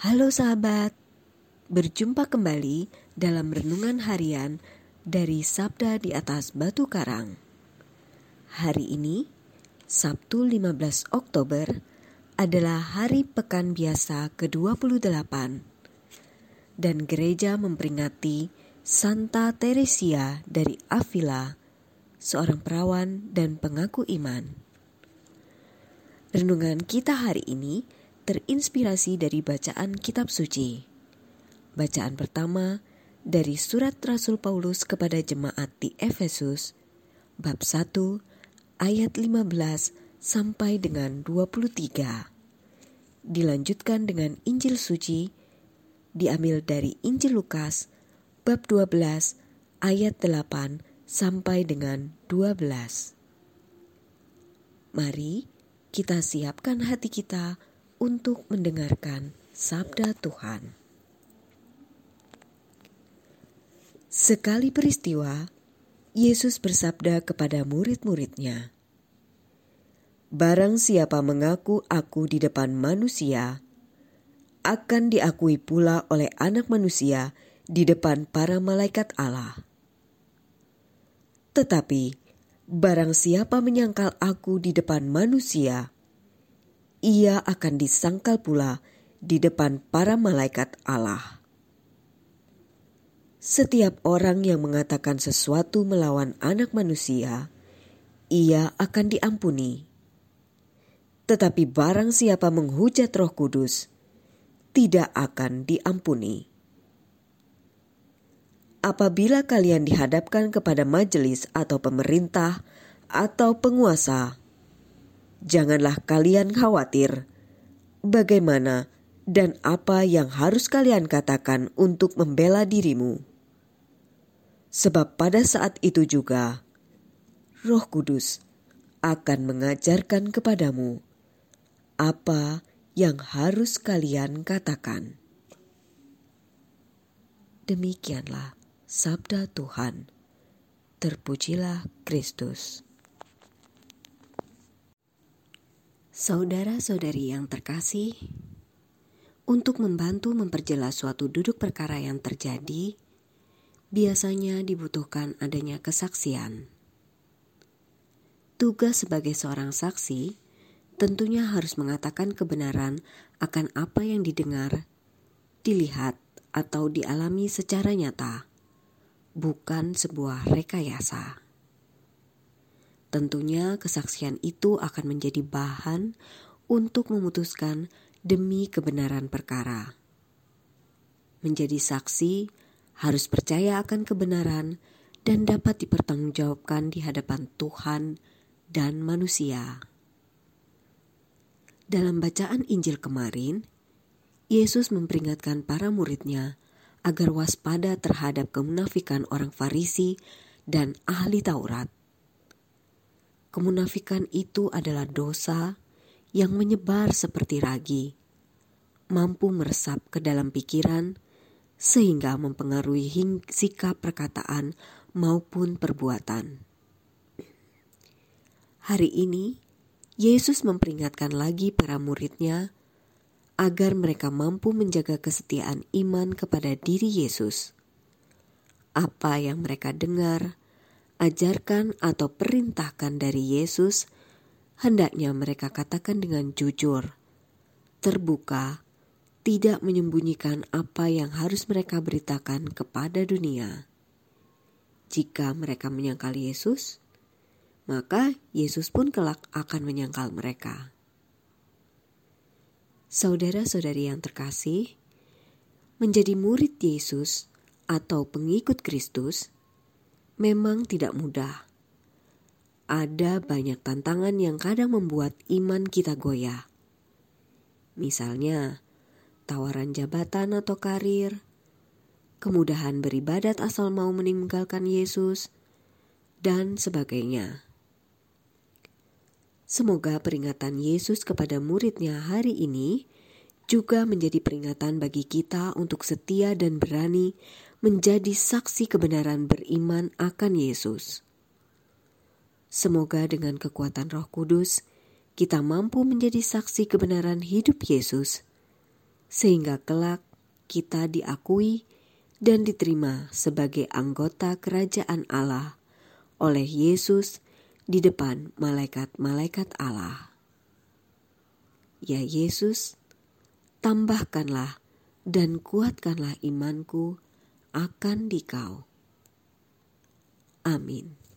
Halo sahabat, berjumpa kembali dalam renungan harian dari Sabda di atas Batu Karang. Hari ini, Sabtu 15 Oktober, adalah hari pekan biasa ke-28 dan gereja memperingati Santa Teresia dari Avila, seorang perawan dan pengaku iman. Renungan kita hari ini terinspirasi dari bacaan kitab suci. Bacaan pertama dari Surat Rasul Paulus kepada Jemaat di Efesus, bab 1 ayat 15 sampai dengan 23. Dilanjutkan dengan Injil suci, diambil dari Injil Lukas, bab 12 ayat 8 sampai dengan 12. Mari kita siapkan hati kita untuk mendengarkan sabda Tuhan. Sekali peristiwa, Yesus bersabda kepada murid-muridnya, "Barang siapa mengaku aku di depan manusia, akan diakui pula oleh Anak Manusia di depan para malaikat Allah. Tetapi, barang siapa menyangkal aku di depan manusia, ia akan disangkal pula di depan para malaikat Allah." Setiap orang yang mengatakan sesuatu melawan Anak Manusia, ia akan diampuni. Tetapi barang siapa menghujat Roh Kudus, tidak akan diampuni. Apabila kalian dihadapkan kepada majelis atau pemerintah atau penguasa, janganlah kalian khawatir bagaimana dan apa yang harus kalian katakan untuk membela dirimu. Sebab pada saat itu juga, Roh Kudus akan mengajarkan kepadamu apa yang harus kalian katakan. Demikianlah sabda Tuhan. Terpujilah Kristus. Saudara-saudari yang terkasih, untuk membantu memperjelas suatu duduk perkara yang terjadi, biasanya dibutuhkan adanya kesaksian. Tugas sebagai seorang saksi tentunya harus mengatakan kebenaran akan apa yang didengar, dilihat, atau dialami secara nyata, bukan sebuah rekayasa. Tentunya kesaksian itu akan menjadi bahan untuk memutuskan demi kebenaran perkara. Menjadi saksi harus percaya akan kebenaran dan dapat dipertanggungjawabkan di hadapan Tuhan dan manusia. Dalam bacaan Injil kemarin, Yesus memperingatkan para murid-Nya agar waspada terhadap kemunafikan orang Farisi dan ahli Taurat. Kemunafikan itu adalah dosa yang menyebar seperti ragi, mampu meresap ke dalam pikiran sehingga mempengaruhi sikap perkataan maupun perbuatan. Hari ini, Yesus memperingatkan lagi para murid-Nya agar mereka mampu menjaga kesetiaan iman kepada diri Yesus. Apa yang mereka dengar, ajarkan atau perintahkan dari Yesus, hendaknya mereka katakan dengan jujur, terbuka, tidak menyembunyikan apa yang harus mereka beritakan kepada dunia. Jika mereka menyangkal Yesus, maka Yesus pun kelak akan menyangkal mereka. Saudara-saudari yang terkasih, menjadi murid Yesus atau pengikut Kristus memang tidak mudah. Ada banyak tantangan yang kadang membuat iman kita goyah. Misalnya, tawaran jabatan atau karir, kemudahan beribadat asal mau meninggalkan Yesus, dan sebagainya. Semoga peringatan Yesus kepada murid-Nya hari ini juga menjadi peringatan bagi kita untuk setia dan berani menjadi saksi kebenaran beriman akan Yesus. Semoga dengan kekuatan Roh Kudus, kita mampu menjadi saksi kebenaran hidup Yesus, sehingga kelak kita diakui dan diterima sebagai anggota kerajaan Allah oleh Yesus di depan malaikat-malaikat Allah. Ya Yesus, tambahkanlah dan kuatkanlah imanku akan Dikau. Amin.